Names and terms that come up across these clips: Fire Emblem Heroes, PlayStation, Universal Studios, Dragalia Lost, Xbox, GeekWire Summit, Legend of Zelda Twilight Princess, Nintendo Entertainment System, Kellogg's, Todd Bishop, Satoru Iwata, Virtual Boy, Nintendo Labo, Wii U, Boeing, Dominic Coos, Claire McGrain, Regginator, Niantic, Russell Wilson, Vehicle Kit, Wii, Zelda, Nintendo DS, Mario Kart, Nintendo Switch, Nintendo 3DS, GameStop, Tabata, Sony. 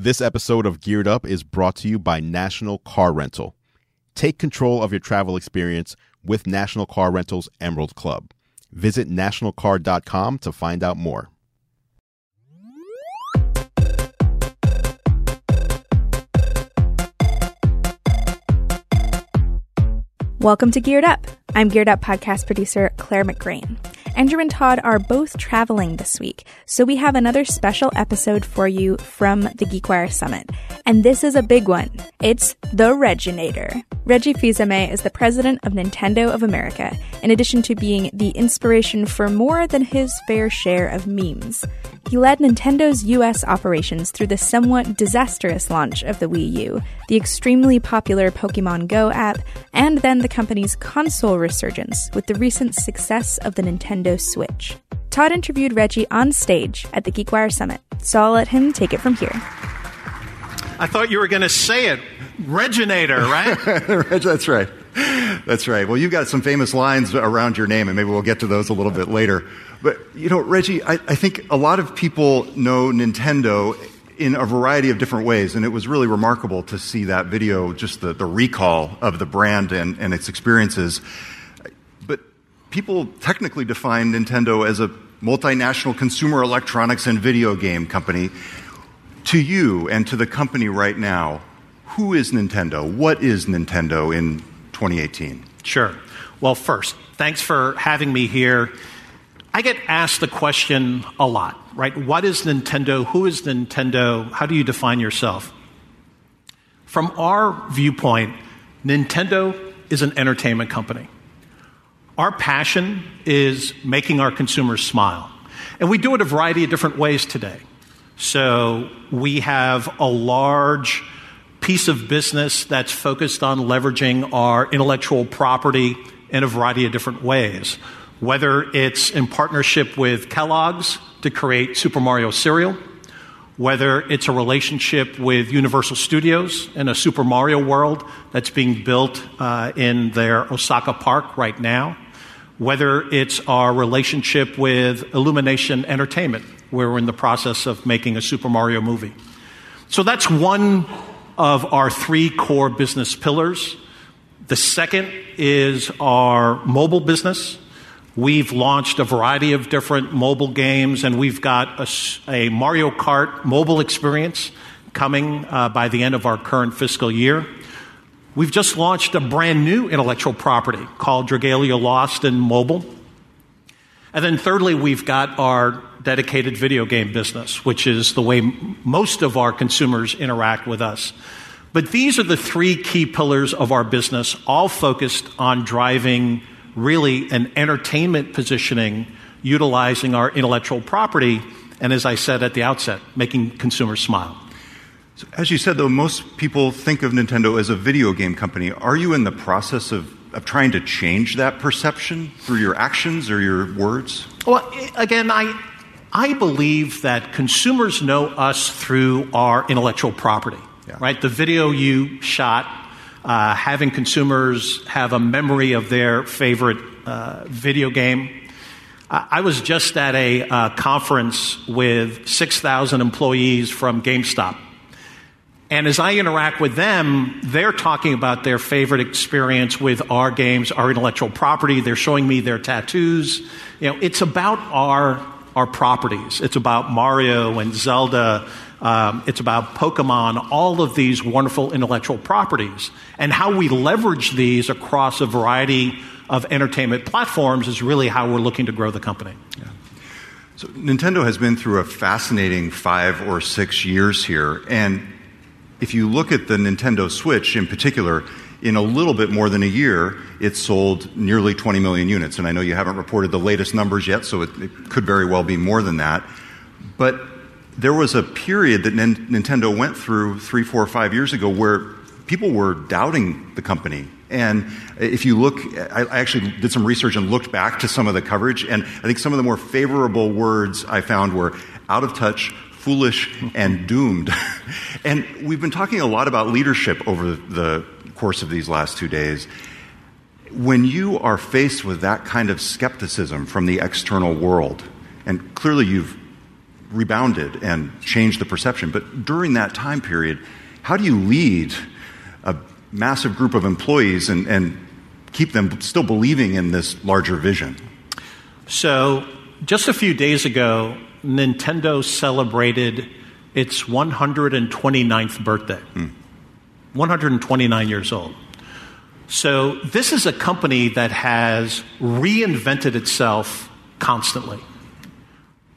This episode of Geared Up is brought to you by National Car Rental. Take control of your travel experience with National Car Rental's Emerald Club. Visit nationalcar.com to find out more. Welcome to Geared Up. I'm Geared Up podcast producer Claire McGrain. Andrew and Todd are both traveling this week, so we have another special episode for you from the GeekWire Summit. And this is a big one. It's the Regginator. Reggie Fils-Aime is the president of Nintendo of America, in addition to being the inspiration for more than his fair share of memes. He led Nintendo's US operations through the somewhat disastrous launch of the Wii U, the extremely popular Pokemon Go app, and then the company's console resurgence with the recent success of the Nintendo Switch. Todd interviewed Reggie on stage at the GeekWire Summit, so I'll let him take it from here. I thought you were going to say it. Regginator, right? That's right. That's right. Well, you've got some famous lines around your name, and maybe we'll get to those a little bit later. But, you know, Reggie, I think a lot of people know Nintendo in a variety of different ways, and it was really remarkable to see that video, just the recall of the brand and its experiences. But people technically define Nintendo as a multinational consumer electronics and video game company. To you and to the company right now, who is Nintendo? What is Nintendo in 2018? Sure. Well, first, thanks for having me here. I get asked the question a lot, right? What is Nintendo? Who is Nintendo? How do you define yourself? From our viewpoint, Nintendo is an entertainment company. Our passion is making our consumers smile. And we do it a variety of different ways today. So we have a large piece of business that's focused on leveraging our intellectual property in a variety of different ways, whether it's in partnership with Kellogg's to create Super Mario cereal, whether it's a relationship with Universal Studios in a Super Mario world that's being built in their Osaka park right now, whether it's our relationship with Illumination Entertainment, where we're in the process of making a Super Mario movie. So that's one of our three core business pillars. The second is our mobile business. We've launched a variety of different mobile games, and we've got a Mario Kart mobile experience coming by the end of our current fiscal year. We've just launched a brand new intellectual property called Dragalia Lost in mobile. And then thirdly, we've got our dedicated video game business, which is the way most of our consumers interact with us. But these are the three key pillars of our business, all focused on driving really an entertainment positioning, utilizing our intellectual property, and as I said at the outset, making consumers smile. So, as you said, though, most people think of Nintendo as a video game company. Are you in the process of trying to change that perception through your actions or your words? Well, again, I believe that consumers know us through our intellectual property, right? The video you shot, having consumers have a memory of their favorite video game. I was just at a conference with 6,000 employees from GameStop. And as I interact with them, they're talking about their favorite experience with our games, our intellectual property. They're showing me their tattoos. You know, it's about our properties. It's about Mario and Zelda. It's about Pokemon, all of these wonderful intellectual properties. And how we leverage these across a variety of entertainment platforms is really how we're looking to grow the company. Yeah. So Nintendo has been through a fascinating 5 or 6 years here. And if you look at the Nintendo Switch in particular, in a little bit more than a year, it sold nearly 20 million units. And I know you haven't reported the latest numbers yet, so it could very well be more than that. But there was a period that Nintendo went through 3, 4, 5 years ago where people were doubting the company. And if you look, I actually did some research and looked back to some of the coverage, and I think some of the more favorable words I found were out of touch, foolish, and doomed. And we've been talking a lot about leadership over the course of these last 2 days. When you are faced with that kind of skepticism from the external world, and clearly you've rebounded and changed the perception. But during that time period, how do you lead a massive group of employees and keep them still believing in this larger vision? So just a few days ago, Nintendo celebrated its 129th birthday, 129 years old. So this is a company that has reinvented itself constantly.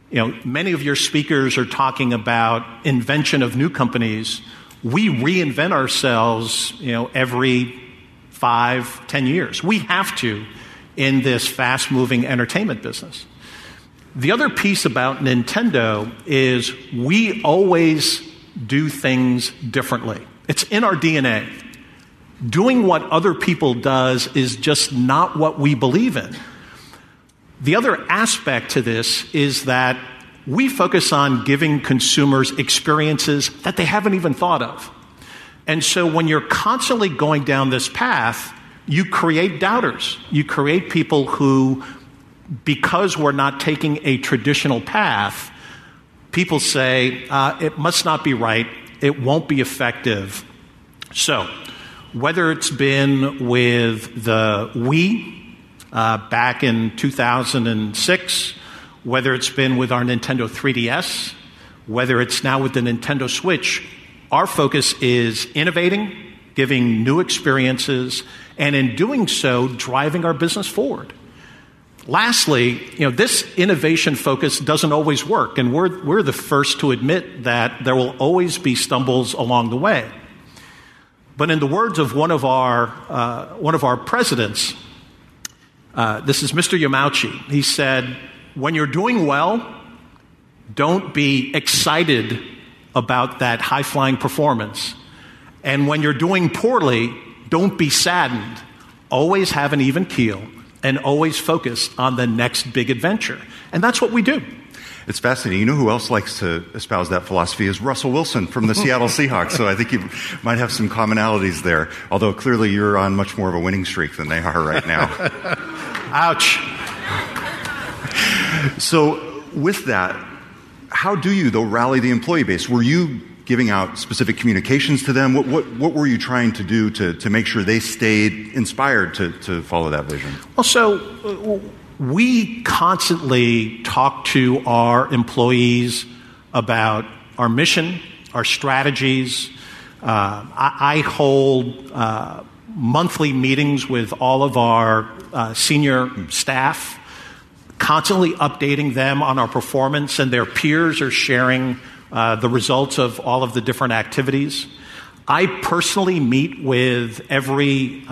You know, many of your speakers are talking about invention of new companies. We reinvent ourselves, you know, every 5-10 years. We have to in this fast-moving entertainment business. The other piece about Nintendo is we always do things differently. It's in our DNA. Doing what other people does is just not what we believe in. The other aspect to this is that we focus on giving consumers experiences that they haven't even thought of. And so when you're constantly going down this path, you create doubters. You create people who, because we're not taking a traditional path, people say, it must not be right, it won't be effective. So whether it's been with the Wii back in 2006, whether it's been with our Nintendo 3DS, whether it's now with the Nintendo Switch, our focus is innovating, giving new experiences, and in doing so, driving our business forward. Lastly, you know, this innovation focus doesn't always work, and we're the first to admit that there will always be stumbles along the way. But in the words of one of our presidents, this is Mr. Yamauchi. He said, "When you're doing well, don't be excited about that high-flying performance, and when you're doing poorly, don't be saddened. Always have an even keel." And always focused on the next big adventure. And that's what we do. It's fascinating. You know who else likes to espouse that philosophy is Russell Wilson from the Seattle Seahawks. So I think you might have some commonalities there, although clearly you're on much more of a winning streak than they are right now. Ouch. So with that, how do you, though, rally the employee base? Were you giving out specific communications to them? What were you trying to do to make sure they stayed inspired to follow that vision? Well, so we constantly talk to our employees about our mission, our strategies. I hold monthly meetings with all of our senior staff, constantly updating them on our performance, and their peers are sharing the results of all of the different activities. I personally meet with every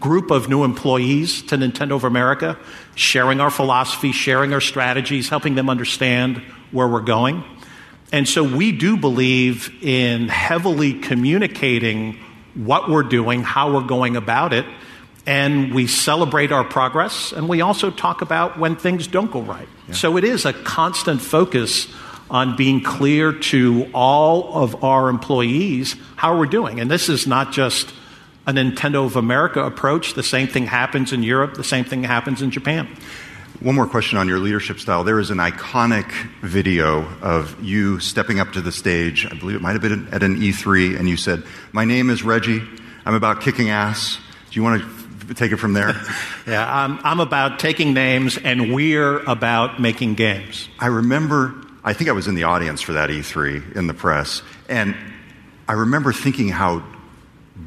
group of new employees to Nintendo of America, sharing our philosophy, sharing our strategies, helping them understand where we're going. And so we do believe in heavily communicating what we're doing, how we're going about it, and we celebrate our progress, and we also talk about when things don't go right. Yeah. So it is a constant focus on being clear to all of our employees how we're doing. And this is not just a Nintendo of America approach. The same thing happens in Europe. The same thing happens in Japan. One more question on your leadership style. There is an iconic video of you stepping up to the stage. I believe it might have been at an E3, and you said, "My name is Reggie. I'm about kicking ass." Do you want to take it from there? Yeah, I'm about taking names, and we're about making games. I think I was in the audience for that E3 in the press, and I remember thinking how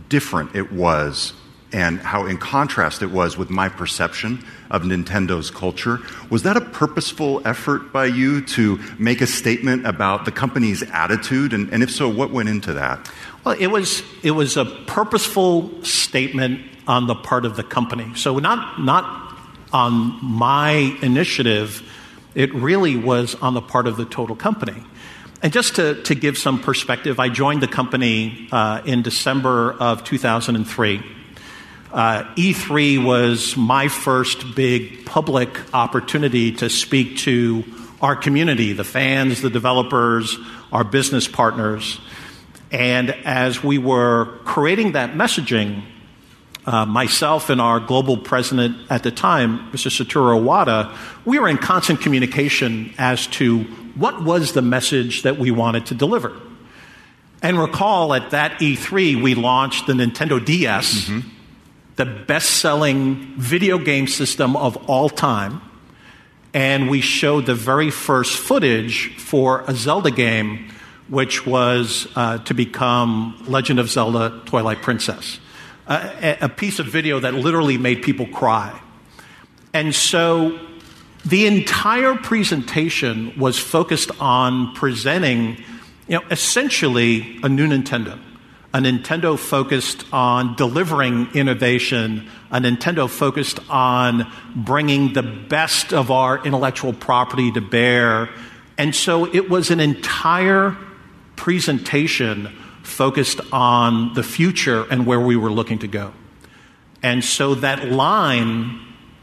different it was and how in contrast it was with my perception of Nintendo's culture. Was that a purposeful effort by you to make a statement about the company's attitude? And if so, what went into that? Well, it was a purposeful statement on the part of the company. So not on my initiative. It really was on the part of the total company. And just to give some perspective, I joined the company in December of 2003. E3 was my first big public opportunity to speak to our community, the fans, the developers, our business partners. And as we were creating that messaging, myself and our global president at the time, Mr. Satoru Iwata, we were in constant communication as to what was the message that we wanted to deliver. And recall at that E3, we launched the Nintendo DS, the best-selling video game system of all time, and we showed the very first footage for a Zelda game, which was to become Legend of Zelda Twilight Princess. A piece of video that literally made people cry. And so the entire presentation was focused on presenting, essentially a new Nintendo. A Nintendo focused on delivering innovation. A Nintendo focused on bringing the best of our intellectual property to bear. And so it was an entire presentation focused on the future and where we were looking to go. And so that line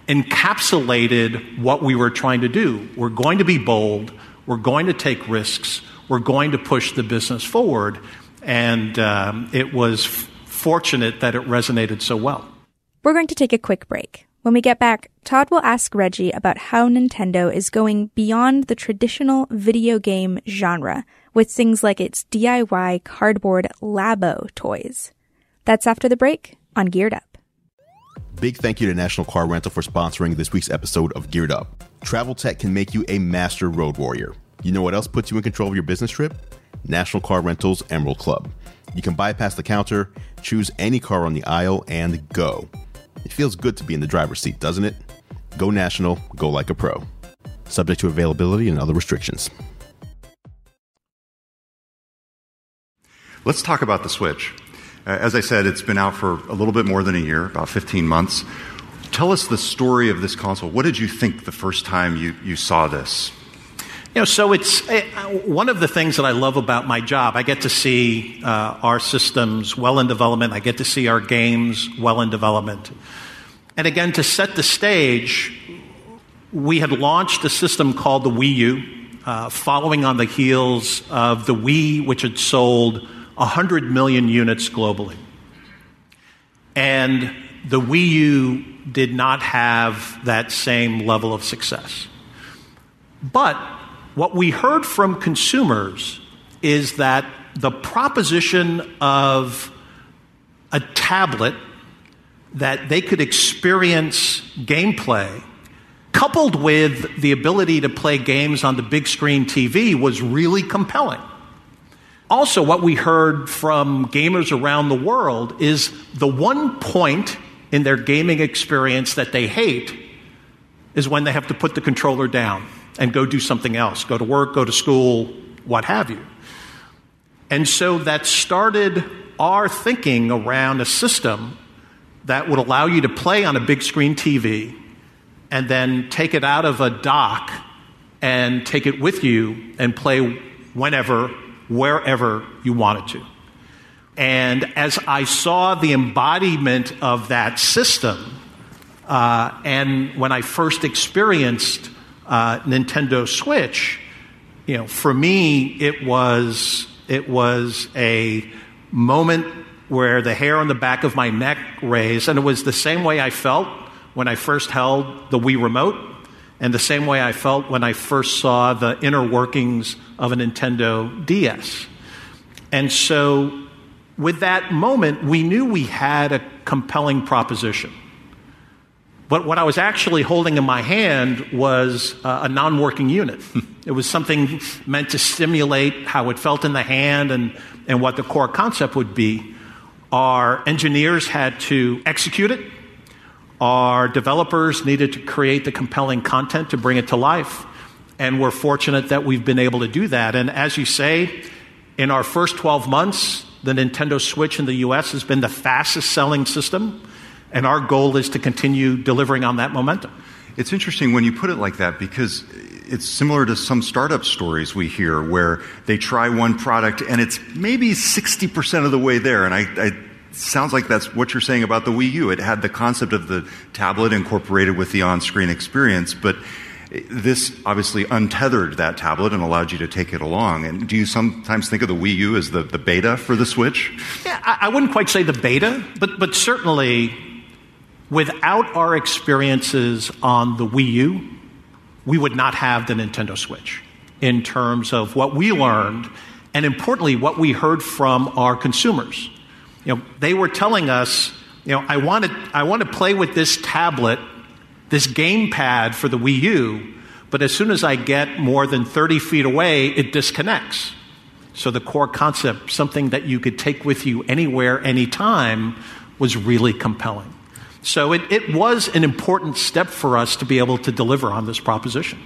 encapsulated what we were trying to do. We're going to be bold. We're going to take risks. We're going to push the business forward. And it was fortunate that it resonated so well. We're going to take a quick break. When we get back, Todd will ask Reggie about how Nintendo is going beyond the traditional video game genre with things like its DIY cardboard Labo toys. That's after the break on Geared Up. Big thank you to National Car Rental for sponsoring this week's episode of Geared Up. Travel tech can make you a master road warrior. You know what else puts you in control of your business trip? National Car Rental's Emerald Club. You can bypass the counter, choose any car on the aisle, and go. It feels good to be in the driver's seat, doesn't it? Go national, go like a pro. Subject to availability and other restrictions. Let's talk about the Switch. As I said, it's been out for a little bit more than a year, about 15 months. Tell us the story of this console. What did you think the first time you saw this? So it's one of the things that I love about my job. I get to see our systems well in development. I get to see our games well in development. And again, to set the stage, we had launched a system called the Wii U, following on the heels of the Wii, which had sold 100 million units globally. And the Wii U did not have that same level of success. But what we heard from consumers is that the proposition of a tablet that they could experience gameplay, coupled with the ability to play games on the big screen TV, was really compelling. Also, what we heard from gamers around the world is the one point in their gaming experience that they hate is when they have to put the controller down and go do something else, go to work, go to school, what have you. And so that started our thinking around a system that would allow you to play on a big screen TV and then take it out of a dock and take it with you and play whenever, wherever you wanted to. And as I saw the embodiment of that system, and when I first experienced Nintendo Switch, for me, it was a moment where the hair on the back of my neck raised, and it was the same way I felt when I first held the Wii remote, and the same way I felt when I first saw the inner workings of a Nintendo DS. And so with that moment, we knew we had a compelling proposition. But what I was actually holding in my hand was a non-working unit. It was something meant to simulate how it felt in the hand and what the core concept would be. Our engineers had to execute it. Our developers needed to create the compelling content to bring it to life. And we're fortunate that we've been able to do that. And as you say, in our first 12 months, the Nintendo Switch in the U.S. has been the fastest selling system. And our goal is to continue delivering on that momentum. It's interesting when you put it like that, because it's similar to some startup stories we hear where they try one product and it's maybe 60% of the way there. And sounds like that's what you're saying about the Wii U. It had the concept of the tablet incorporated with the on-screen experience, but this obviously untethered that tablet and allowed you to take it along. And do you sometimes think of the Wii U as the beta for the Switch? Yeah, I wouldn't quite say the beta, but certainly Without our experiences on the Wii U, we would not have the Nintendo Switch in terms of what we learned and, importantly, what we heard from our consumers. You know, they were telling us, you know, I want to play with this tablet, this gamepad for the Wii U, but as soon as I get more than 30 feet away, it disconnects. So the core concept, something that you could take with you anywhere, anytime, was really compelling. So it was an important step for us to be able to deliver on this proposition.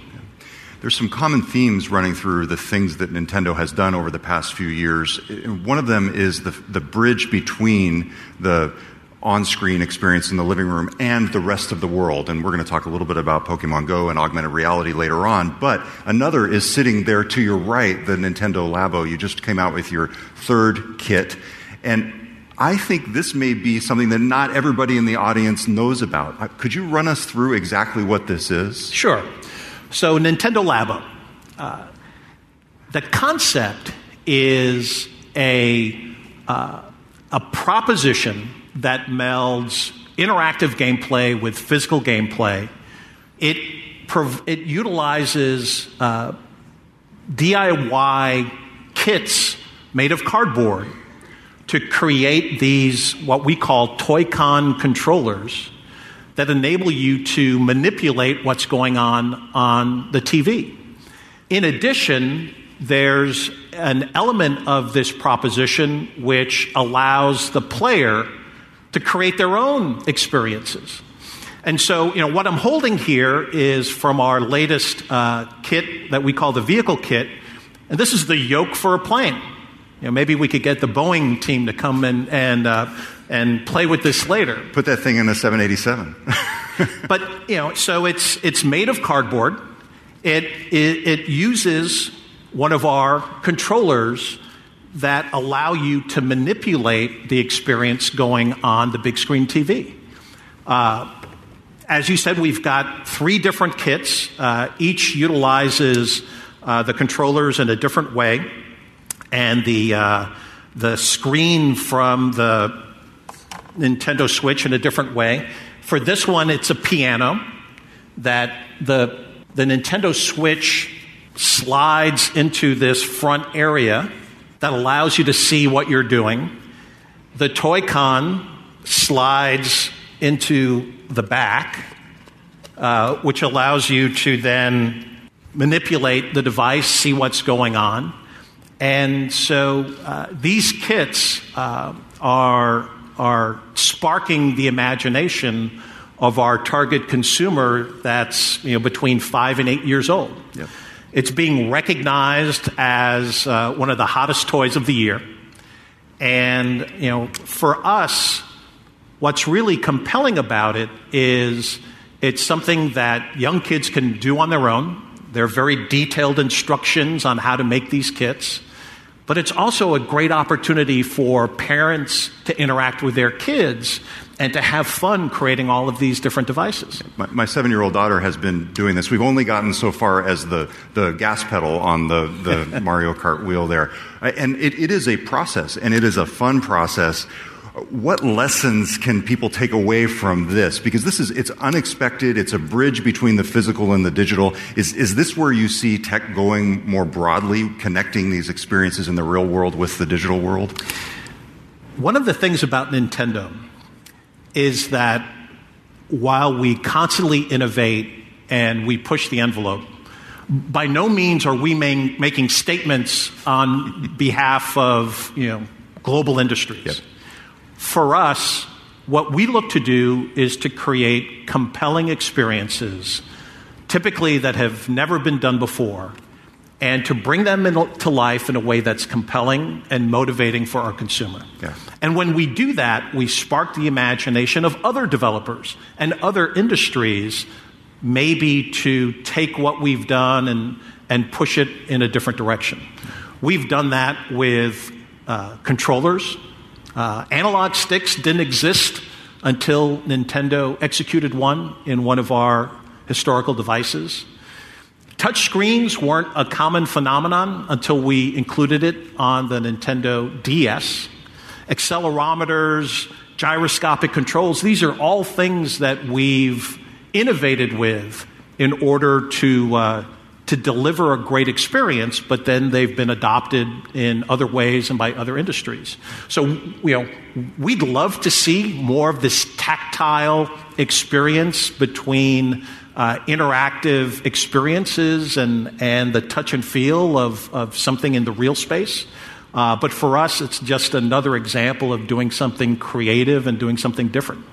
There's some common themes running through the things that Nintendo has done over the past few years. One of them is the bridge between the on-screen experience in the living room and the rest of the world. And we're going to talk a little bit about Pokemon Go and augmented reality later on. But another is sitting there to your right, the Nintendo Labo. You just came out with your third kit. And I think this may be something that not everybody in the audience knows about. Could you run us through exactly what this is? Sure. So Nintendo Labo. The concept is a proposition that melds interactive gameplay with physical gameplay. It utilizes DIY kits made of cardboard to create these, what we call Toy-Con controllers that enable you to manipulate what's going on the TV. In addition, there's an element of this proposition which allows the player to create their own experiences. And so, you know, what I'm holding here is from our latest kit that we call the Vehicle Kit, and this is the yoke for a plane. You know, maybe we could get the Boeing team to come and play with this later. Put that thing in a 787. But, you know, so it's made of cardboard. It uses one of our controllers that allow you to manipulate the experience going on the big screen TV. As you said, we've got three different kits. Each utilizes the controllers in a different way. And the screen from the Nintendo Switch in a different way. For this one, it's a piano that the Nintendo Switch slides into this front area that allows you to see what you're doing. The Toy-Con slides into the back, which allows you to then manipulate the device, see what's going on. And so these kits are sparking the imagination of our target consumer that's, you know, between 5 and 8 years old. Yeah. It's being recognized as one of the hottest toys of the year. And, you know, for us, what's really compelling about it is it's something that young kids can do on their own. There are very detailed instructions on how to make these kits. But it's also a great opportunity for parents to interact with their kids and to have fun creating all of these different devices. My seven-year-old daughter has been doing this. We've only gotten so far as the gas pedal on the Mario Kart wheel there. And it is a process, and it is a fun process. What lessons can people take away from this? Because it's unexpected. It's a bridge between the physical and the digital. Is this where you see tech going more broadly, connecting these experiences in the real world with the digital world? One of the things about Nintendo is that while we constantly innovate and we push the envelope, by no means are we making statements on behalf of, you know, global industries. Yep. For us, what we look to do is to create compelling experiences, typically that have never been done before, and to bring them to life in a way that's compelling and motivating for our consumer. Yeah. And when we do that, we spark the imagination of other developers and other industries, maybe to take what we've done and push it in a different direction. We've done that with controllers. Analog sticks didn't exist until Nintendo executed one in one of our historical devices. Touch screens weren't a common phenomenon until we included it on the Nintendo DS. accelerometers, gyroscopic controls. These are all things that we've innovated with in order to deliver a great experience, but then they've been adopted in other ways and by other industries. So, we'd love to see more of this tactile experience between interactive experiences and the touch and feel of something in the real space. But for us, it's just another example of doing something creative and doing something different.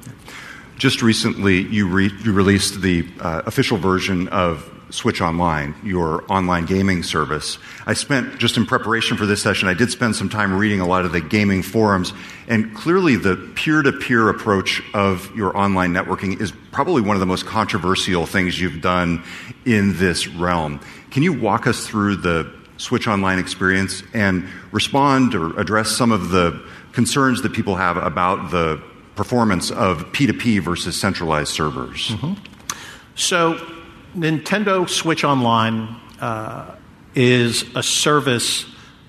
Just recently, you released the official version of Switch Online, your online gaming service. I spent, just in preparation for this session, I did spend some time reading a lot of the gaming forums, and clearly the peer-to-peer approach of your online networking is probably one of the most controversial things you've done in this realm. Can you walk us through the Switch Online experience and respond or address some of the concerns that people have about the performance of P2P versus centralized servers? Mm-hmm. So, Nintendo Switch Online is a service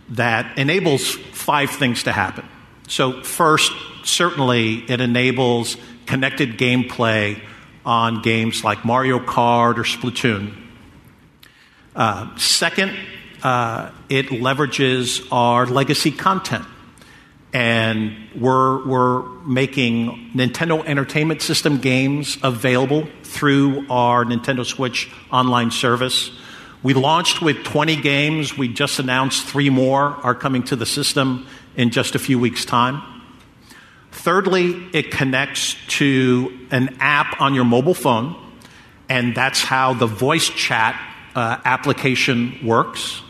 that enables 5 things to happen. So first, certainly, it enables connected gameplay on games like Mario Kart or Splatoon. Second, it leverages our legacy content. And we're making Nintendo Entertainment System games available through our Nintendo Switch Online service. We launched with 20 games. We just announced 3 more are coming to the system in just a few weeks' time. Thirdly, it connects to an app on your mobile phone, and that's how the voice chat application works.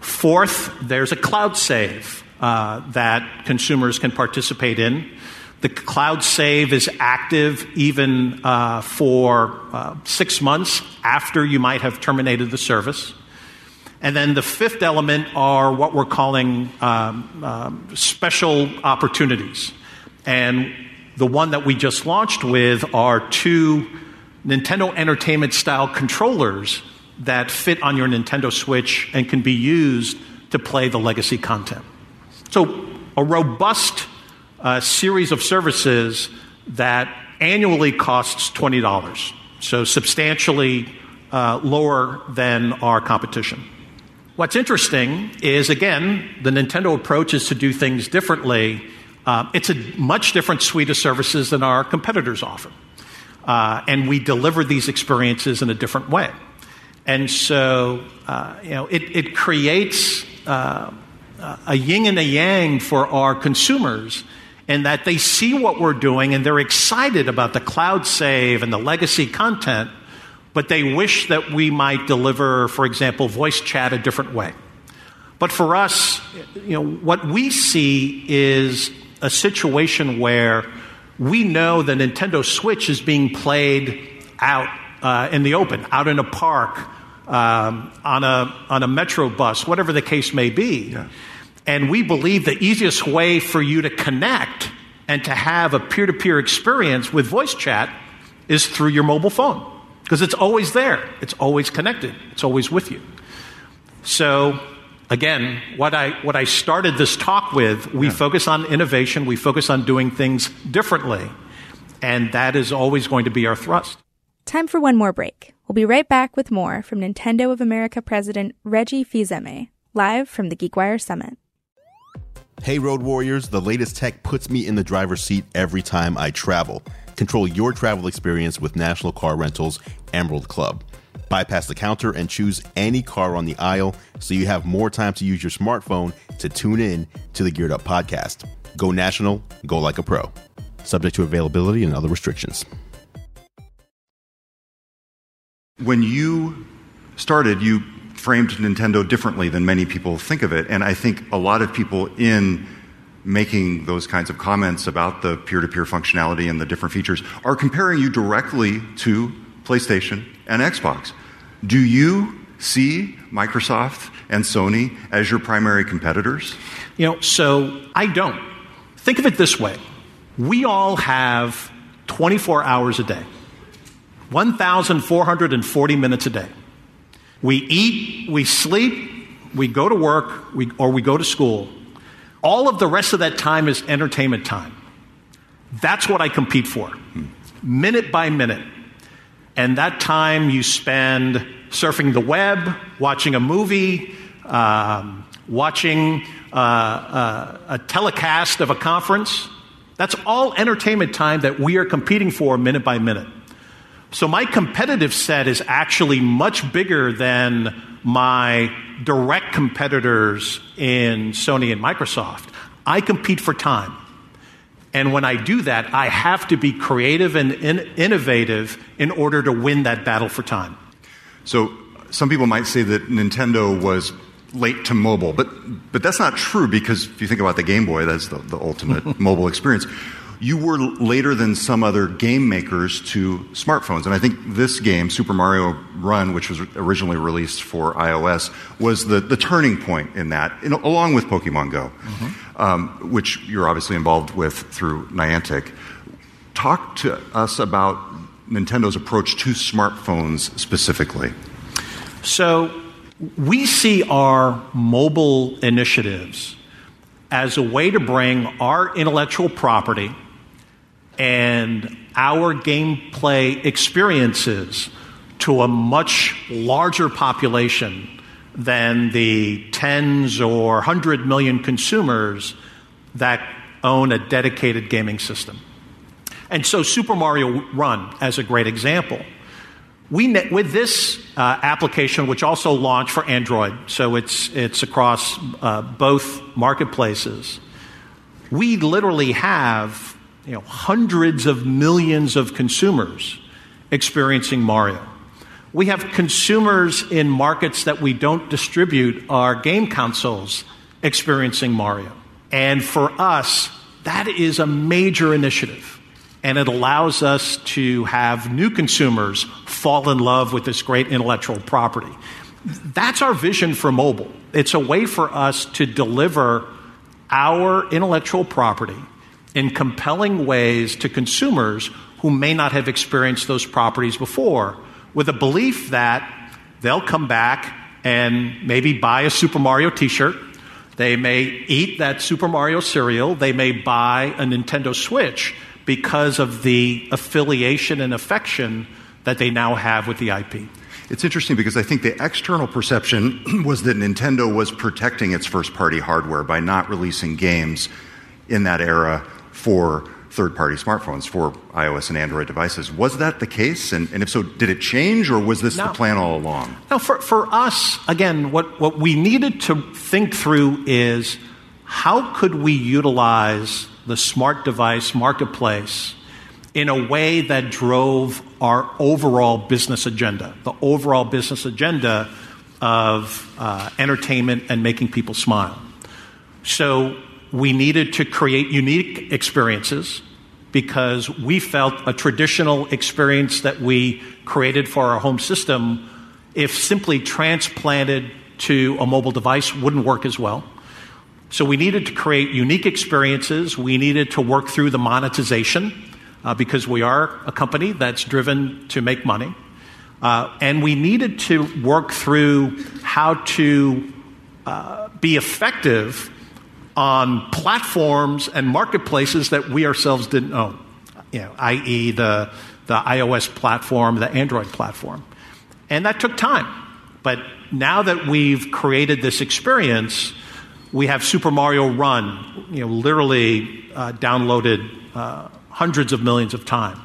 Fourth, there's a cloud save that consumers can participate in. The cloud save is active even for 6 months after you might have terminated the service. And then the fifth element are what we're calling special opportunities. And the one that we just launched with are 2 Nintendo Entertainment-style controllers that fit on your Nintendo Switch and can be used to play the legacy content. So a robust series of services that annually costs $20, so substantially lower than our competition. What's interesting is, again, the Nintendo approach is to do things differently. It's a much different suite of services than our competitors offer. And we deliver these experiences in a different way. And so, it creates a yin and a yang for our consumers, in that they see what we're doing and they're excited about the cloud save and the legacy content, but they wish that we might deliver, for example, voice chat a different way. But for us, what we see is a situation where we know the Nintendo Switch is being played out in the open, out in a park, on a metro bus, whatever the case may be. Yeah. And we believe the easiest way for you to connect and to have a peer-to-peer experience with voice chat is through your mobile phone, because it's always there. It's always connected. It's always with you. So, again, what I started this talk with, we focus on innovation. We focus on doing things differently. And that is always going to be our thrust. Time for one more break. We'll be right back with more from Nintendo of America President Reggie Fils-Aime, live from the GeekWire Summit. Hey, Road Warriors. The latest tech puts me in the driver's seat every time I travel. Control your travel experience with National Car Rental's Emerald Club. Bypass the counter and choose any car on the aisle so you have more time to use your smartphone to tune in to the Geared Up podcast. Go national. Go like a pro. Subject to availability and other restrictions. When you started, you framed Nintendo differently than many people think of it, and I think a lot of people in making those kinds of comments about the peer-to-peer functionality and the different features are comparing you directly to PlayStation and Xbox. Do you see Microsoft and Sony as your primary competitors? So I don't. Think of it this way. We all have 24 hours a day. 1,440 minutes a day. We eat, we sleep, we go to work, or we go to school. All of the rest of that time is entertainment time. That's what I compete for, minute by minute. And that time you spend surfing the web, watching a movie, watching a telecast of a conference. That's all entertainment time that we are competing for minute by minute. So my competitive set is actually much bigger than my direct competitors in Sony and Microsoft. I compete for time. And when I do that, I have to be creative and innovative in order to win that battle for time. So some people might say that Nintendo was late to mobile, but that's not true, because if you think about the Game Boy, that's the ultimate mobile experience. You were later than some other game makers to smartphones. And I think this game, Super Mario Run, which was originally released for iOS, was the turning point in that, along with Pokemon Go, which you're obviously involved with through Niantic. Talk to us about Nintendo's approach to smartphones specifically. So we see our mobile initiatives as a way to bring our intellectual property and our gameplay experiences to a much larger population than the tens or 100 million consumers that own a dedicated gaming system. And so Super Mario Run, as a great example, with this application, which also launched for Android, so it's across both marketplaces, we literally have hundreds of millions of consumers experiencing Mario. We have consumers in markets that we don't distribute our game consoles experiencing Mario. And for us, that is a major initiative. And it allows us to have new consumers fall in love with this great intellectual property. That's our vision for mobile. It's a way for us to deliver our intellectual property in compelling ways to consumers who may not have experienced those properties before, with a belief that they'll come back and maybe buy a Super Mario t-shirt. They may eat that Super Mario cereal. They may buy a Nintendo Switch, because of the affiliation and affection that they now have with the IP. It's interesting, because I think the external perception was that Nintendo was protecting its first-party hardware by not releasing games in that era for third-party smartphones, for iOS and Android devices. Was that the case? And if so, did it change, or was this the plan all along? No, for us, again, what we needed to think through is how could we utilize the smart device marketplace in a way that drove our overall business agenda, the overall business agenda of entertainment and making people smile. So we needed to create unique experiences, because we felt a traditional experience that we created for our home system, if simply transplanted to a mobile device, wouldn't work as well. So we needed to create unique experiences. We needed to work through the monetization, because we are a company that's driven to make money. And we needed to work through how to be effective on platforms and marketplaces that we ourselves didn't own, i.e. the iOS platform, the Android platform. And that took time. But now that we've created this experience, we have Super Mario Run, literally downloaded hundreds of millions of times.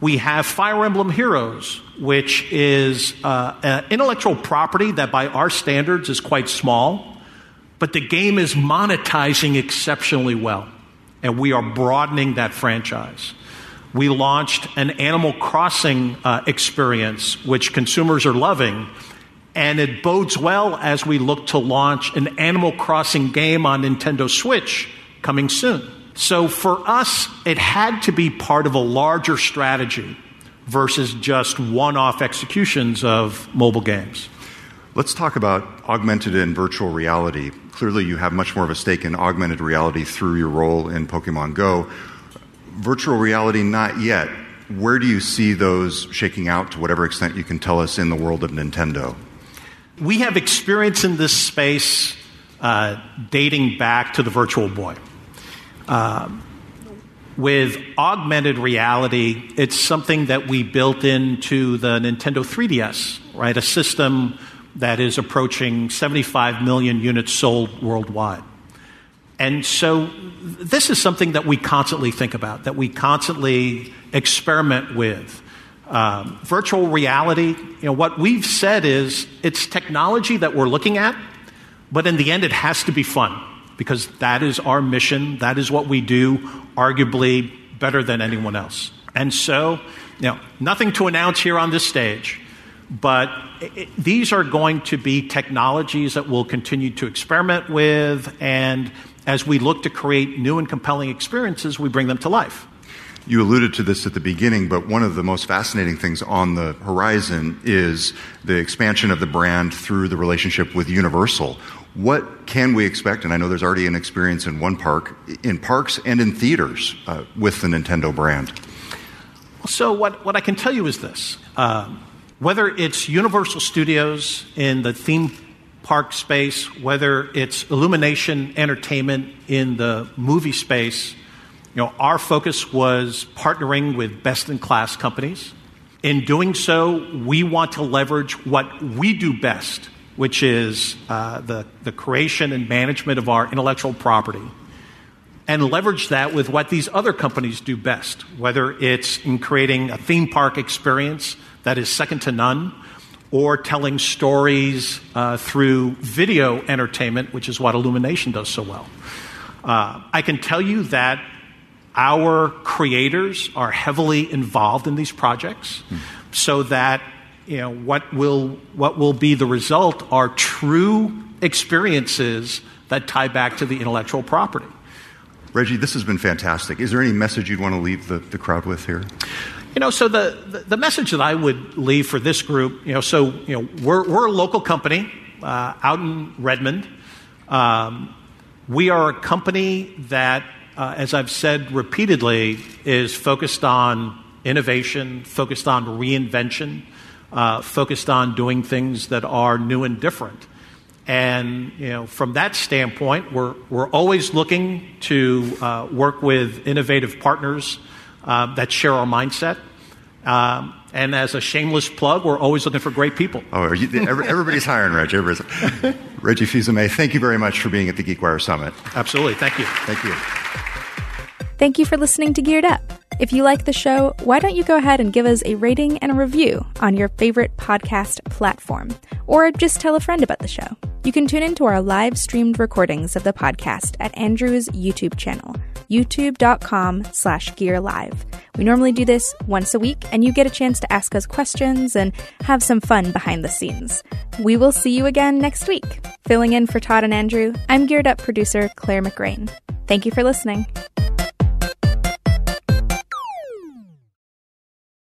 We have Fire Emblem Heroes, which is an intellectual property that by our standards is quite small, but the game is monetizing exceptionally well, and we are broadening that franchise. We launched an Animal Crossing experience, which consumers are loving, and it bodes well as we look to launch an Animal Crossing game on Nintendo Switch coming soon. So for us, it had to be part of a larger strategy versus just one-off executions of mobile games. Let's talk about augmented and virtual reality. Clearly, you have much more of a stake in augmented reality through your role in Pokemon Go. Virtual reality, not yet. Where do you see those shaking out, to whatever extent you can tell us, in the world of Nintendo? We have experience in this space dating back to the Virtual Boy. With augmented reality, it's something that we built into the Nintendo 3DS, right? A system that is approaching 75 million units sold worldwide. And so this is something that we constantly think about, that we constantly experiment with. Virtual reality, what we've said is it's technology that we're looking at, but in the end it has to be fun, because that is our mission, that is what we do, arguably better than anyone else. And so, nothing to announce here on this stage, but these are going to be technologies that we'll continue to experiment with, and as we look to create new and compelling experiences, we bring them to life. You alluded to this at the beginning, but one of the most fascinating things on the horizon is the expansion of the brand through the relationship with Universal. What can we expect? And I know there's already an experience in one park, in parks and in theaters with the Nintendo brand. So what I can tell you is this. Whether it's Universal Studios in the theme park space, whether it's Illumination Entertainment in the movie space, our focus was partnering with best-in-class companies. In doing so, we want to leverage what we do best, which is the creation and management of our intellectual property, and leverage that with what these other companies do best, whether it's in creating a theme park experience that is second to none, or telling stories through video entertainment, which is what Illumination does so well. I can tell you that our creators are heavily involved in these projects, so that what will be the result are true experiences that tie back to the intellectual property. Reggie, this has been fantastic. Is there any message you'd want to leave the crowd with here? So the message that I would leave for this group, we're a local company out in Redmond. We are a company that, as I've said repeatedly, is focused on innovation, focused on reinvention, focused on doing things that are new and different. And from that standpoint, we're always looking to work with innovative partners that share our mindset. And as a shameless plug, we're always looking for great people. Oh, everybody's hiring, Reggie. Reggie Fils-Aime, thank you very much for being at the GeekWire Summit. Absolutely. Thank you. Thank you. Thank you for listening to Geared Up. If you like the show, why don't you go ahead and give us a rating and a review on your favorite podcast platform, or just tell a friend about the show. You can tune into our live streamed recordings of the podcast at Andrew's YouTube channel, youtube.com/gearlive. We normally do this once a week, and you get a chance to ask us questions and have some fun behind the scenes. We will see you again next week. Filling in for Todd and Andrew, I'm Geared Up producer Claire McRain. Thank you for listening.